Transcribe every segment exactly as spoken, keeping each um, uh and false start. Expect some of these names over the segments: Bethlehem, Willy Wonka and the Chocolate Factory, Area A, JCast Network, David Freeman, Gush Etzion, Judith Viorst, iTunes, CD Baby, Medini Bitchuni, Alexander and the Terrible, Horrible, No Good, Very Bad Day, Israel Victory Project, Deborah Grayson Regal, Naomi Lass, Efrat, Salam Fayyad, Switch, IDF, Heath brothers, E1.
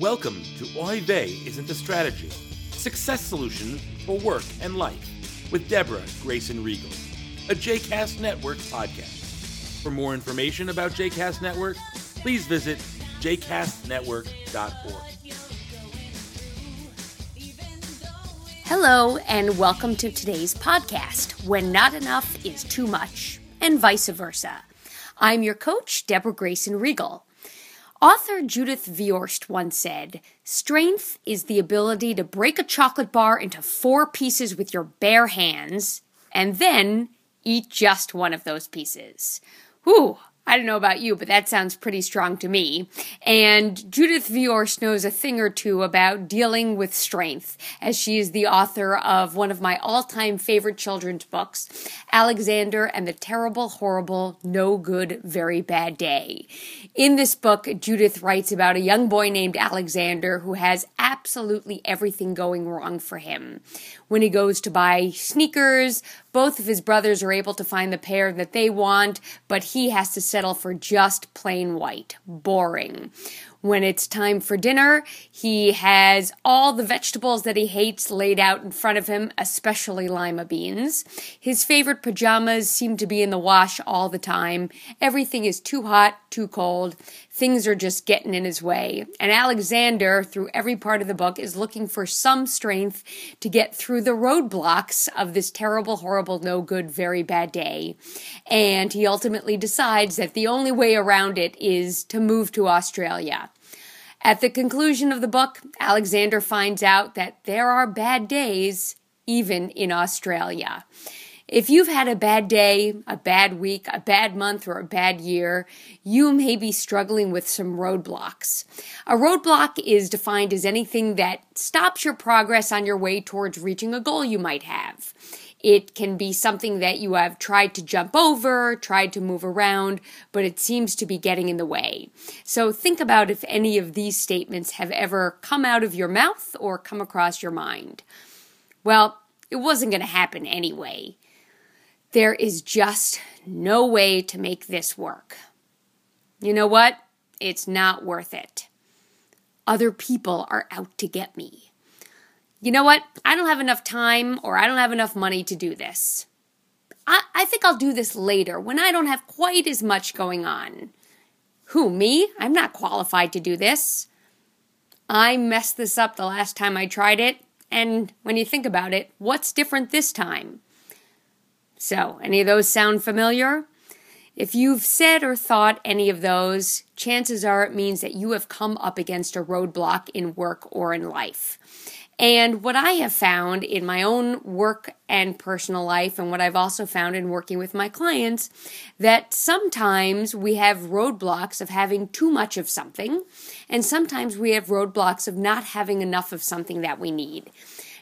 Welcome to Oy Vey Isn't a Strategy, Success Solution for Work and Life with Deborah Grayson Regal, a JCast Network podcast. For more information about JCast Network, please visit j cast network dot org. Hello, and welcome to today's podcast, When Not Enough is Too Much, and Vice Versa. I'm your coach, Deborah Grayson Regal. Author Judith Viorst once said, "Strength is the ability to break a chocolate bar into four pieces with your bare hands and then eat just one of those pieces." Whew, I don't know about you, but that sounds pretty strong to me. And Judith Viorst knows a thing or two about dealing with strength, as she is the author of one of my all-time favorite children's books, Alexander and the Terrible, Horrible, No Good, Very Bad Day. In this book, Judith writes about a young boy named Alexander who has absolutely everything going wrong for him. When he goes to buy sneakers, both of his brothers are able to find the pair that they want, but he has to settle for just plain white. Boring. When it's time for dinner, he has all the vegetables that he hates laid out in front of him, especially lima beans. His favorite pajamas seem to be in the wash all the time. Everything is too hot, too cold. Things are just getting in his way. And Alexander, through every part of the book, is looking for some strength to get through the roadblocks of this terrible, horrible, no good, very bad day. And he ultimately decides that the only way around it is to move to Australia. At the conclusion of the book, Alexander finds out that there are bad days even in Australia. If you've had a bad day, a bad week, a bad month, or a bad year, you may be struggling with some roadblocks. A roadblock is defined as anything that stops your progress on your way towards reaching a goal you might have. It can be something that you have tried to jump over, tried to move around, but it seems to be getting in the way. So think about if any of these statements have ever come out of your mouth or come across your mind. Well, it wasn't going to happen anyway. There is just no way to make this work. You know what? It's not worth it. Other people are out to get me. You know what? I don't have enough time or I don't have enough money to do this. I, I think I'll do this later when I don't have quite as much going on. Who, me? I'm not qualified to do this. I messed this up the last time I tried it, and when you think about it, what's different this time? So, any of those sound familiar? If you've said or thought any of those, chances are it means that you have come up against a roadblock in work or in life. And what I have found in my own work and personal life, and what I've also found in working with my clients, that sometimes we have roadblocks of having too much of something, and sometimes we have roadblocks of not having enough of something that we need.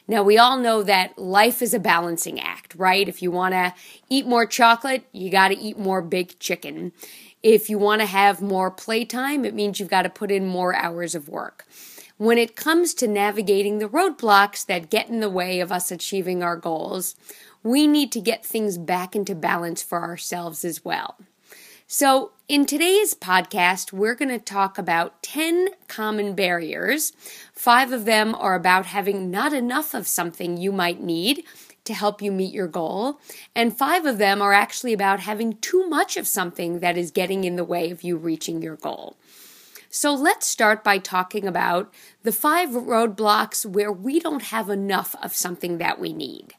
Now, we all know that life is a balancing act, right? If you want to eat more chocolate, you got to eat more baked chicken. If you want to have more playtime, it means you've got to put in more hours of work. When it comes to navigating the roadblocks that get in the way of us achieving our goals, we need to get things back into balance for ourselves as well. So in today's podcast, we're going to talk about ten common barriers. Five of them are about having not enough of something you might need to help you meet your goal, and five of them are actually about having too much of something that is getting in the way of you reaching your goal. So let's start by talking about the five roadblocks where we don't have enough of something that we need.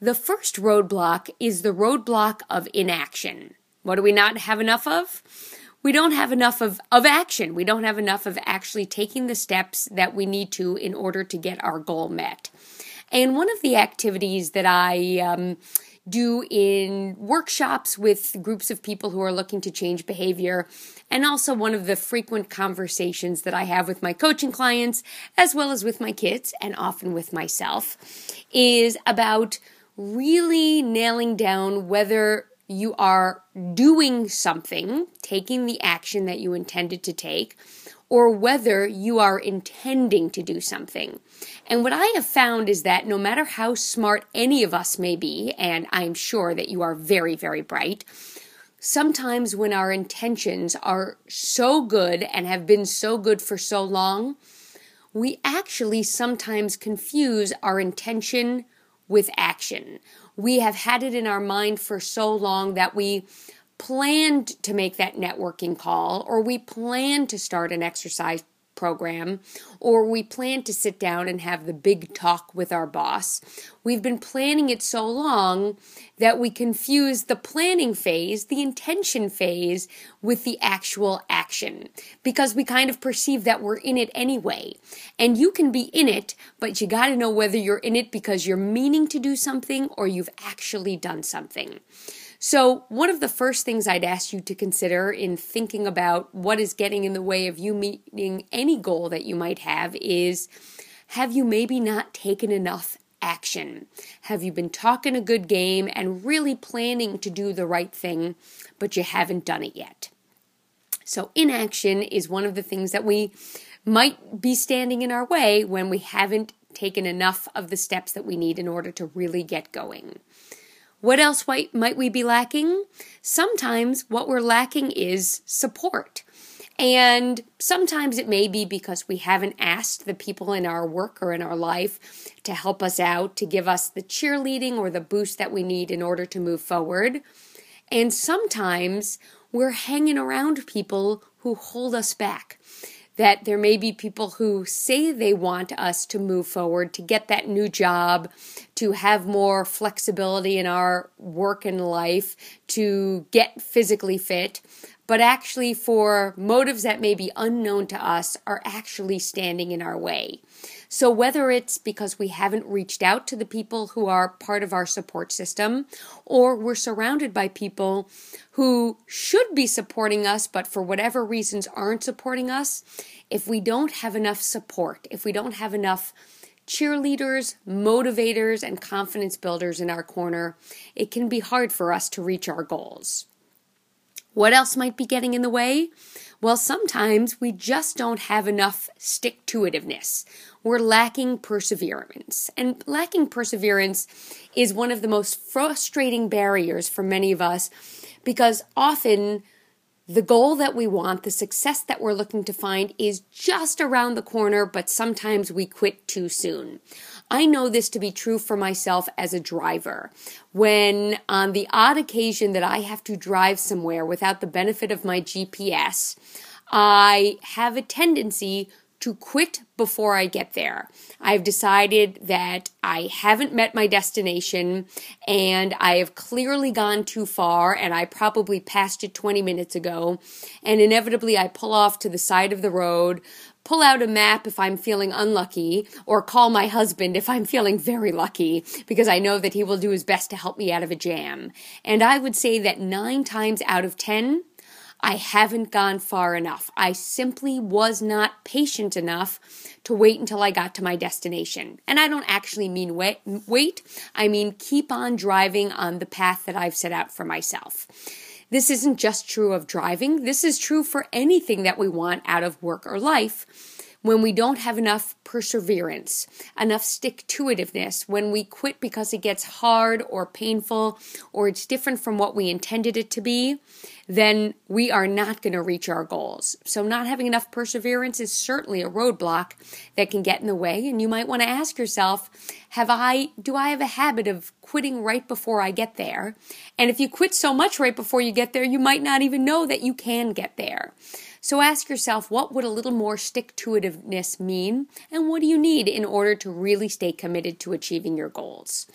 The first roadblock is the roadblock of inaction. What do we not have enough of? We don't have enough of, of action. We don't have enough of actually taking the steps that we need to in order to get our goal met. And one of the activities that I um, do in workshops with groups of people who are looking to change behavior, and also one of the frequent conversations that I have with my coaching clients, as well as with my kids, and often with myself, is about really nailing down whether you are doing something, taking the action that you intended to take, or whether you are intending to do something. And what I have found is that no matter how smart any of us may be, and I'm sure that you are very, very bright, sometimes when our intentions are so good and have been so good for so long, we actually sometimes confuse our intention with action. We have had it in our mind for so long that we planned to make that networking call, or we planned to start an exercise program, or we planned to sit down and have the big talk with our boss. We've been planning it so long that we confuse the planning phase, the intention phase, with the actual action, because we kind of perceive that we're in it anyway. And you can be in it, but you got to know whether you're in it because you're meaning to do something or you've actually done something. So one of the first things I'd ask you to consider in thinking about what is getting in the way of you meeting any goal that you might have is, have you maybe not taken enough action? Have you been talking a good game and really planning to do the right thing, but you haven't done it yet? So inaction is one of the things that we might be standing in our way when we haven't taken enough of the steps that we need in order to really get going. What else might we be lacking? Sometimes what we're lacking is support. And sometimes it may be because we haven't asked the people in our work or in our life to help us out, to give us the cheerleading or the boost that we need in order to move forward. And sometimes we're hanging around people who hold us back. That there may be people who say they want us to move forward, to get that new job, to have more flexibility in our work and life, to get physically fit, but actually for motives that may be unknown to us are actually standing in our way. So whether it's because we haven't reached out to the people who are part of our support system, or we're surrounded by people who should be supporting us, but for whatever reasons aren't supporting us, if we don't have enough support, if we don't have enough cheerleaders, motivators, and confidence builders in our corner, it can be hard for us to reach our goals. What else might be getting in the way? Well, sometimes we just don't have enough stick-to-itiveness. We're lacking perseverance. And lacking perseverance is one of the most frustrating barriers for many of us, because often the goal that we want, the success that we're looking to find, is just around the corner, but sometimes we quit too soon. I know this to be true for myself as a driver. When on the odd occasion that I have to drive somewhere without the benefit of my G P S, I have a tendency to quit before I get there. I've decided that I haven't met my destination and I have clearly gone too far and I probably passed it twenty minutes ago, and inevitably I pull off to the side of the road, pull out a map if I'm feeling unlucky, or call my husband if I'm feeling very lucky, because I know that he will do his best to help me out of a jam. And I would say that nine times out of ten, I haven't gone far enough. I simply was not patient enough to wait until I got to my destination. And I don't actually mean wait. wait. I mean keep on driving on the path that I've set out for myself. This isn't just true of driving. This is true for anything that we want out of work or life. When we don't have enough perseverance, enough stick-to-itiveness, when we quit because it gets hard or painful or it's different from what we intended it to be, then we are not going to reach our goals. So not having enough perseverance is certainly a roadblock that can get in the way. And you might want to ask yourself, have I, do I have a habit of quitting right before I get there? And if you quit so much right before you get there, you might not even know that you can get there. So ask yourself, what would a little more stick-to-itiveness mean, and what do you need in order to really stay committed to achieving your goals?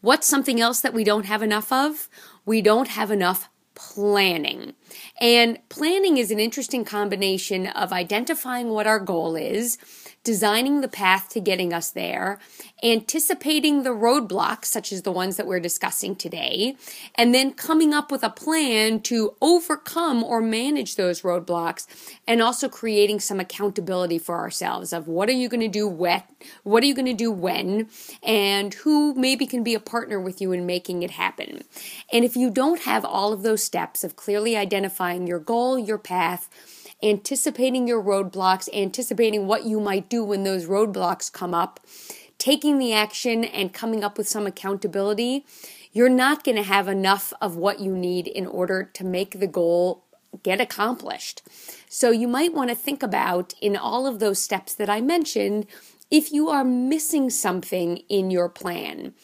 What's something else that we don't have enough of? We don't have enough planning. And planning is an interesting combination of identifying what our goal is, designing the path to getting us there, anticipating the roadblocks, such as the ones that we're discussing today, and then coming up with a plan to overcome or manage those roadblocks, and also creating some accountability for ourselves of what are you going to do when, what are you going to do when, and who maybe can be a partner with you in making it happen. And if you don't have all of those steps of clearly identifying your goal, your path, anticipating your roadblocks, anticipating what you might do when those roadblocks come up, taking the action and coming up with some accountability, you're not going to have enough of what you need in order to make the goal get accomplished. So you might want to think about, in all of those steps that I mentioned, if you are missing something in your plan.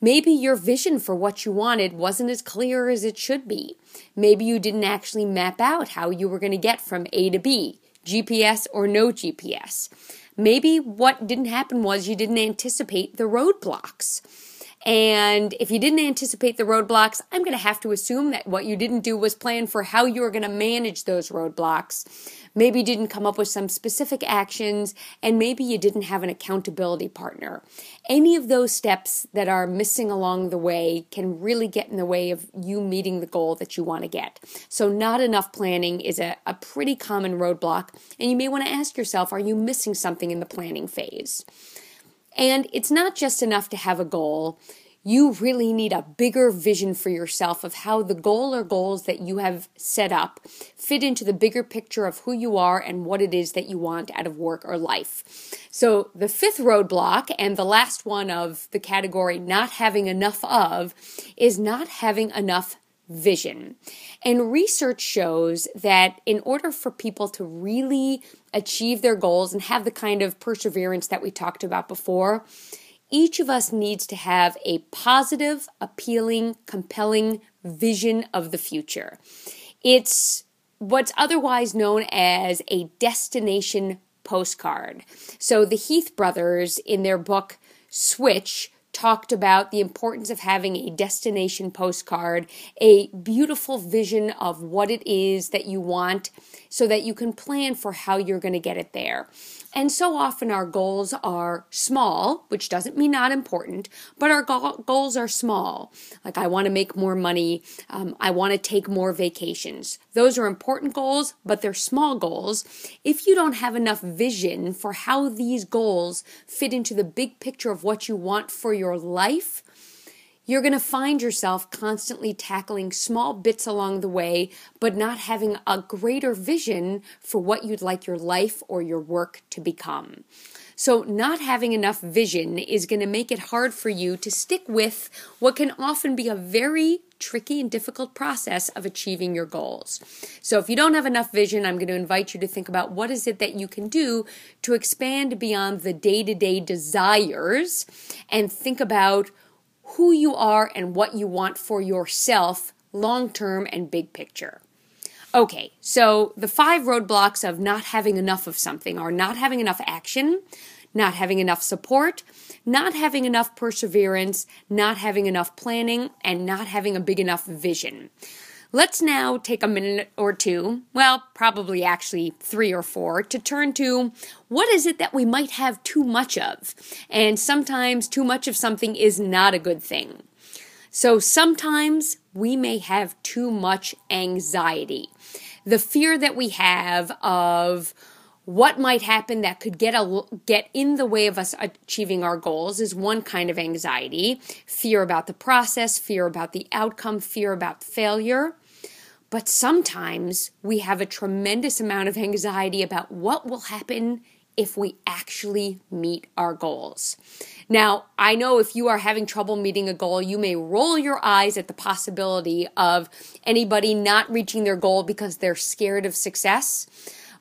Maybe your vision for what you wanted wasn't as clear as it should be. Maybe you didn't actually map out how you were going to get from A to B, G P S or no G P S. Maybe what didn't happen was you didn't anticipate the roadblocks. And if you didn't anticipate the roadblocks, I'm going to have to assume that what you didn't do was plan for how you were going to manage those roadblocks. Maybe you didn't come up with some specific actions, and maybe you didn't have an accountability partner. Any of those steps that are missing along the way can really get in the way of you meeting the goal that you want to get. So not enough planning is a, a pretty common roadblock, and you may want to ask yourself, are you missing something in the planning phase? And it's not just enough to have a goal. You really need a bigger vision for yourself of how the goal or goals that you have set up fit into the bigger picture of who you are and what it is that you want out of work or life. So the fifth roadblock, and the last one of the category not having enough of, is not having enough vision. And research shows that in order for people to really achieve their goals and have the kind of perseverance that we talked about before, each of us needs to have a positive, appealing, compelling vision of the future. It's what's otherwise known as a destination postcard. So the Heath brothers, in their book Switch, talked about the importance of having a destination postcard, a beautiful vision of what it is that you want so that you can plan for how you're going to get it there. And so often our goals are small, which doesn't mean not important, but our go- goals are small. Like, I want to make more money. Um, I want to take more vacations. Those are important goals, but they're small goals. If you don't have enough vision for how these goals fit into the big picture of what you want for your life, you're going to find yourself constantly tackling small bits along the way, but not having a greater vision for what you'd like your life or your work to become. So not having enough vision is going to make it hard for you to stick with what can often be a very tricky and difficult process of achieving your goals. So if you don't have enough vision, I'm going to invite you to think about what is it that you can do to expand beyond the day-to-day desires and think about who you are and what you want for yourself long-term and big picture. Okay, so the five roadblocks of not having enough of something are not having enough action, not having enough support, not having enough perseverance, not having enough planning, and not having a big enough vision. Let's now take a minute or two, well, probably actually three or four, to turn to what is it that we might have too much of? And sometimes too much of something is not a good thing. So sometimes we may have too much anxiety. The fear that we have of what might happen that could get a, get in the way of us achieving our goals is one kind of anxiety. Fear about the process, fear about the outcome, fear about failure. But sometimes we have a tremendous amount of anxiety about what will happen if we actually meet our goals. Now, I know if you are having trouble meeting a goal, you may roll your eyes at the possibility of anybody not reaching their goal because they're scared of success.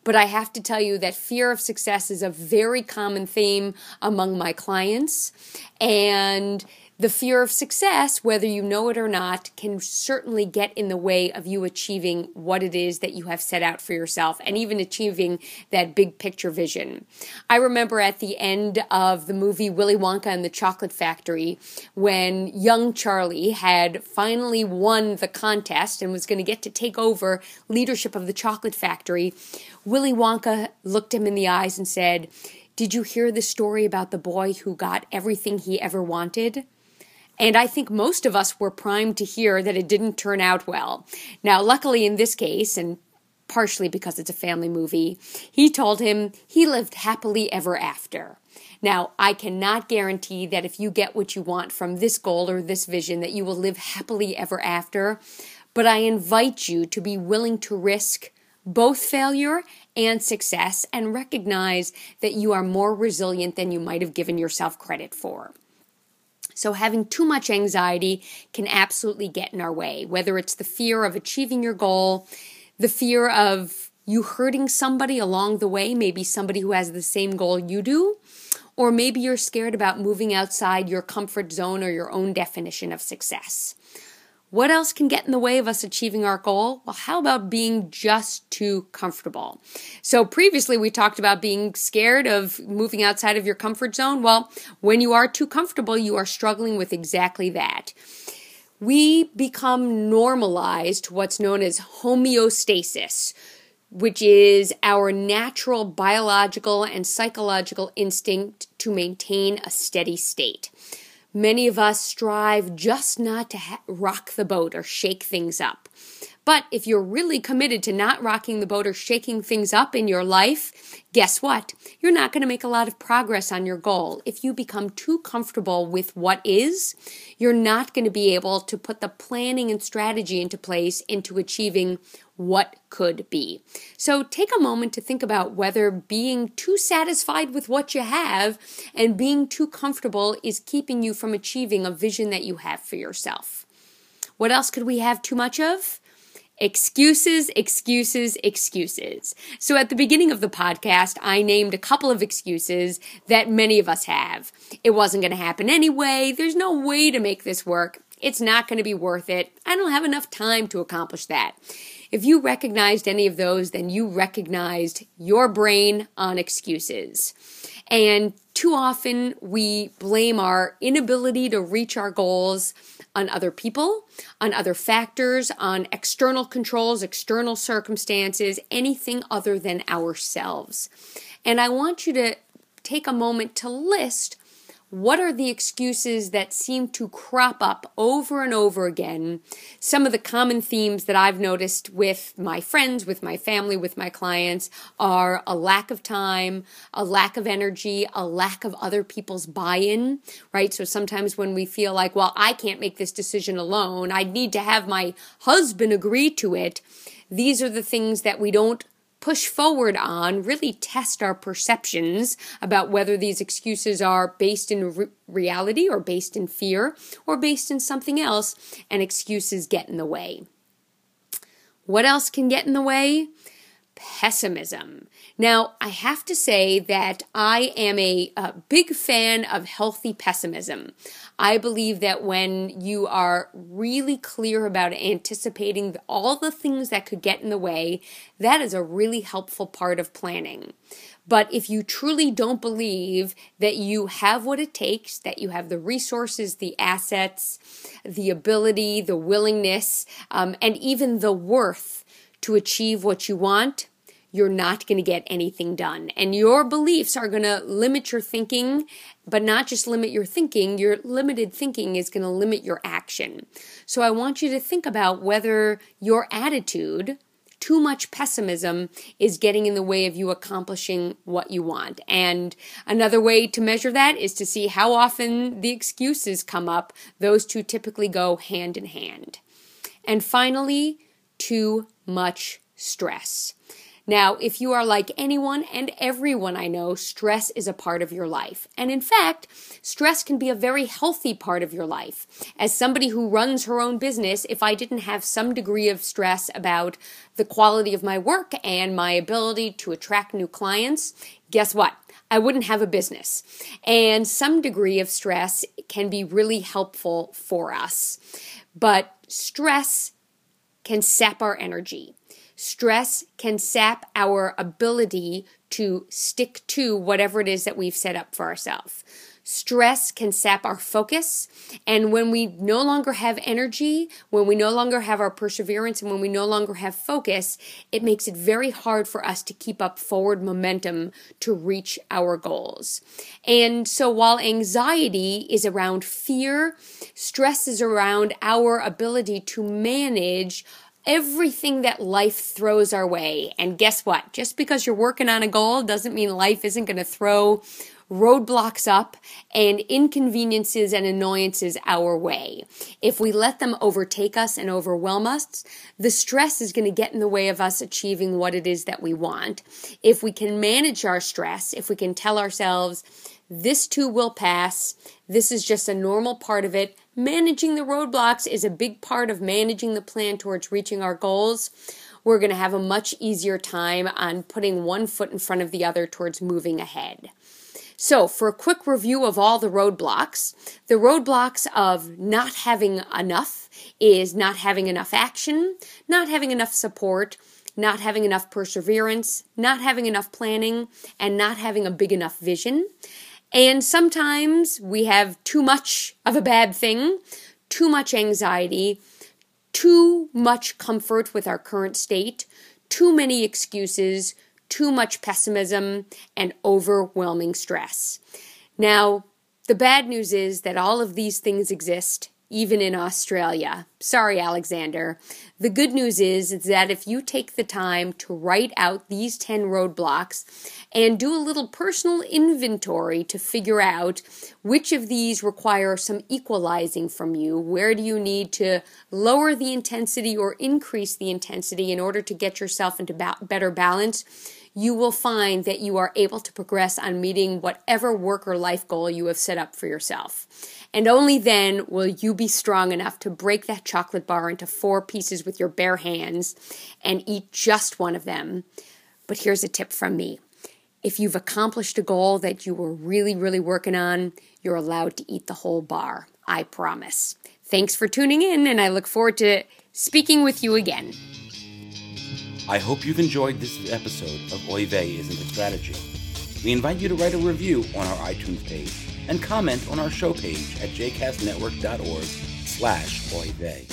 But I have to tell you that fear of success is a very common theme among my clients. And the fear of success, whether you know it or not, can certainly get in the way of you achieving what it is that you have set out for yourself and even achieving that big picture vision. I remember at the end of the movie Willy Wonka and the Chocolate Factory, when young Charlie had finally won the contest and was going to get to take over leadership of the chocolate factory, Willy Wonka looked him in the eyes and said, "Did you hear the story about the boy who got everything he ever wanted?" And I think most of us were primed to hear that it didn't turn out well. Now, luckily in this case, and partially because it's a family movie, he told him he lived happily ever after. Now, I cannot guarantee that if you get what you want from this goal or this vision that you will live happily ever after, but I invite you to be willing to risk both failure and success and recognize that you are more resilient than you might have given yourself credit for. So having too much anxiety can absolutely get in our way, whether it's the fear of achieving your goal, the fear of you hurting somebody along the way, maybe somebody who has the same goal you do, or maybe you're scared about moving outside your comfort zone or your own definition of success. What else can get in the way of us achieving our goal? Well, how about being just too comfortable? So previously we talked about being scared of moving outside of your comfort zone. Well, when you are too comfortable, you are struggling with exactly that. We become normalized to what's known as homeostasis, which is our natural biological and psychological instinct to maintain a steady state. Many of us strive just not to ha- rock the boat or shake things up. But if you're really committed to not rocking the boat or shaking things up in your life, guess what? You're not going to make a lot of progress on your goal. If you become too comfortable with what is, you're not going to be able to put the planning and strategy into place into achieving what could be. So take a moment to think about whether being too satisfied with what you have and being too comfortable is keeping you from achieving a vision that you have for yourself. What else could we have too much of? Excuses, excuses, excuses. So at the beginning of the podcast, I named a couple of excuses that many of us have. It wasn't going to happen anyway. There's no way to make this work. It's not going to be worth it. I don't have enough time to accomplish that. If you recognized any of those, then you recognized your brain on excuses. And too often we blame our inability to reach our goals on other people, on other factors, on external controls, external circumstances, anything other than ourselves. And I want you to take a moment to list what are the excuses that seem to crop up over and over again, some of the common themes that I've noticed with my friends, with my family, with my clients are a lack of time, a lack of energy, a lack of other people's buy-in, right? So sometimes when we feel like, well, I can't make this decision alone, I need to have my husband agree to it, these are the things that we don't push forward on, really test our perceptions about whether these excuses are based in re- reality or based in fear or based in something else, and excuses get in the way. What else can get in the way? Pessimism. Now, I have to say that I am a, a big fan of healthy pessimism. I believe that when you are really clear about anticipating all the things that could get in the way, that is a really helpful part of planning. But if you truly don't believe that you have what it takes, that you have the resources, the assets, the ability, the willingness, um, and even the worth to achieve what you want, you're not going to get anything done. And your beliefs are going to limit your thinking, but not just limit your thinking, your limited thinking is going to limit your action. So I want you to think about whether your attitude, too much pessimism, is getting in the way of you accomplishing what you want. And another way to measure that is to see how often the excuses come up. Those two typically go hand in hand. And finally, too much stress. Now, if you are like anyone and everyone I know, stress is a part of your life. And in fact, stress can be a very healthy part of your life. As somebody who runs her own business, if I didn't have some degree of stress about the quality of my work and my ability to attract new clients, guess what? I wouldn't have a business. And some degree of stress can be really helpful for us. But stress can sap our energy. Stress can sap our ability to stick to whatever it is that we've set up for ourselves. Stress can sap our focus, and when we no longer have energy, when we no longer have our perseverance, and when we no longer have focus, it makes it very hard for us to keep up forward momentum to reach our goals. And so while anxiety is around fear, stress is around our ability to manage everything that life throws our way. And guess what? Just because you're working on a goal doesn't mean life isn't going to throw roadblocks up and inconveniences and annoyances our way. If we let them overtake us and overwhelm us, the stress is going to get in the way of us achieving what it is that we want. If we can manage our stress, if we can tell ourselves, this too will pass, this is just a normal part of it, managing the roadblocks is a big part of managing the plan towards reaching our goals, we're going to have a much easier time on putting one foot in front of the other towards moving ahead. So for a quick review of all the roadblocks, the roadblocks of not having enough is not having enough action, not having enough support, not having enough perseverance, not having enough planning, and not having a big enough vision. And sometimes we have too much of a bad thing, too much anxiety, too much comfort with our current state, too many excuses, too much pessimism, and overwhelming stress. Now, the bad news is that all of these things exist, even in Australia. Sorry, Alexander. The good news is, is that if you take the time to write out these ten roadblocks and do a little personal inventory to figure out which of these require some equalizing from you, where do you need to lower the intensity or increase the intensity in order to get yourself into ba- better balance, you will find that you are able to progress on meeting whatever work or life goal you have set up for yourself. And only then will you be strong enough to break that chocolate bar into four pieces with your bare hands and eat just one of them. But here's a tip from me. If you've accomplished a goal that you were really, really working on, you're allowed to eat the whole bar. I promise. Thanks for tuning in, and I look forward to speaking with you again. I hope you've enjoyed this episode of Oy Vey Isn't a Strategy. We invite you to write a review on our iTunes page and comment on our show page at jcastnetwork.org slash Oy Vey.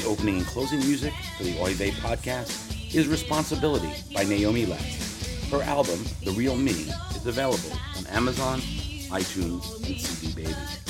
The opening and closing music for the Oy Vey podcast is Responsibility by Naomi Lass. Her album, The Real Me, is available on Amazon, iTunes, and C D Baby.